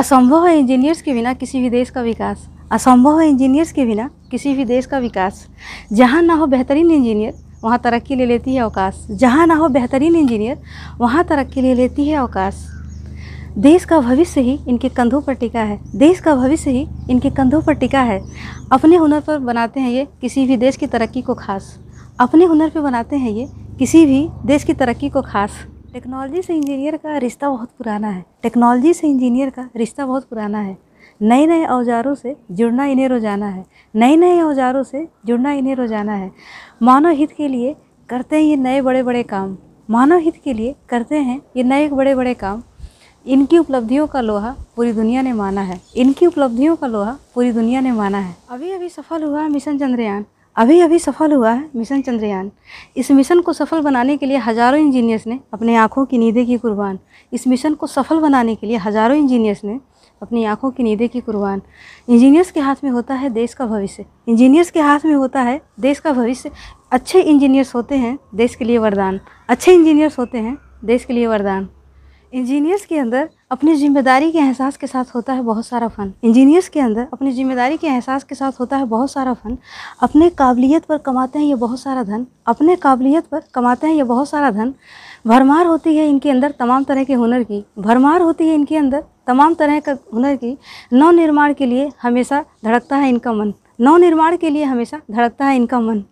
असंभव है इंजीनियर्स के बिना किसी भी देश का विकास, असंभव है इंजीनियर्स के बिना किसी भी देश का विकास। जहाँ ना हो बेहतरीन इंजीनियर वहाँ तरक्की ले लेती है अवकाश, जहाँ ना हो बेहतरीन इंजीनियर वहाँ तरक्की ले लेती है अवकाश। देश का भविष्य ही इनके कंधों पर टिका है, देश का भविष्य ही इनके कंधों पर टिका है। अपने हुनर पर बनाते हैं ये किसी भी देश की तरक्की को खास, अपने हुनर पर बनाते हैं ये किसी भी देश की तरक्की को खास। टेक्नोलॉजी से इंजीनियर का रिश्ता बहुत पुराना है, टेक्नोलॉजी से इंजीनियर का रिश्ता बहुत पुराना है। नए नए औजारों से जुड़ना इन्हें रोजाना है, नए नए औजारों से जुड़ना इन्हें रोजाना है। मानव हित के लिए करते हैं ये नए बड़े बड़े काम, मानव हित के लिए करते हैं ये नए बड़े बड़े काम। इनकी उपलब्धियों का लोहा पूरी दुनिया ने माना है, इनकी उपलब्धियों का लोहा पूरी दुनिया ने माना है। अभी अभी सफल हुआ है मिशन चंद्रयान, अभी अभी सफल हुआ है मिशन चंद्रयान। इस मिशन को सफल बनाने के लिए हज़ारों इंजीनियर्स ने अपनी आँखों की नींदें की कुर्बान, इस मिशन को सफल बनाने के लिए हज़ारों इंजीनियर्स ने अपनी आँखों की नींदें की कुर्बान। इंजीनियर्स के हाथ में होता है देश का भविष्य, इंजीनियर्स के हाथ में होता है देश का भविष्य। अच्छे इंजीनियर्स होते हैं देश के लिए वरदान, अच्छे इंजीनियर्स होते हैं देश के लिए वरदान। इंजीनियर्स के अंदर अपनी जिम्मेदारी के एहसास के साथ होता है बहुत सारा फ़न, इंजीनियर्स के अंदर अपनी जिम्मेदारी के एहसास के साथ होता है बहुत सारा फ़न। अपने काबिलियत पर कमाते हैं ये बहुत सारा धन, अपने काबिलियत पर कमाते हैं ये बहुत सारा धन। भरमार होती है इनके अंदर तमाम तरह के हुनर की, भरमार होती है इनके अंदर तमाम तरह का हुनर की। नव निर्माण के लिए हमेशा धड़कता है इनका मन, नव निर्माण के लिए हमेशा धड़कता है इनका मन।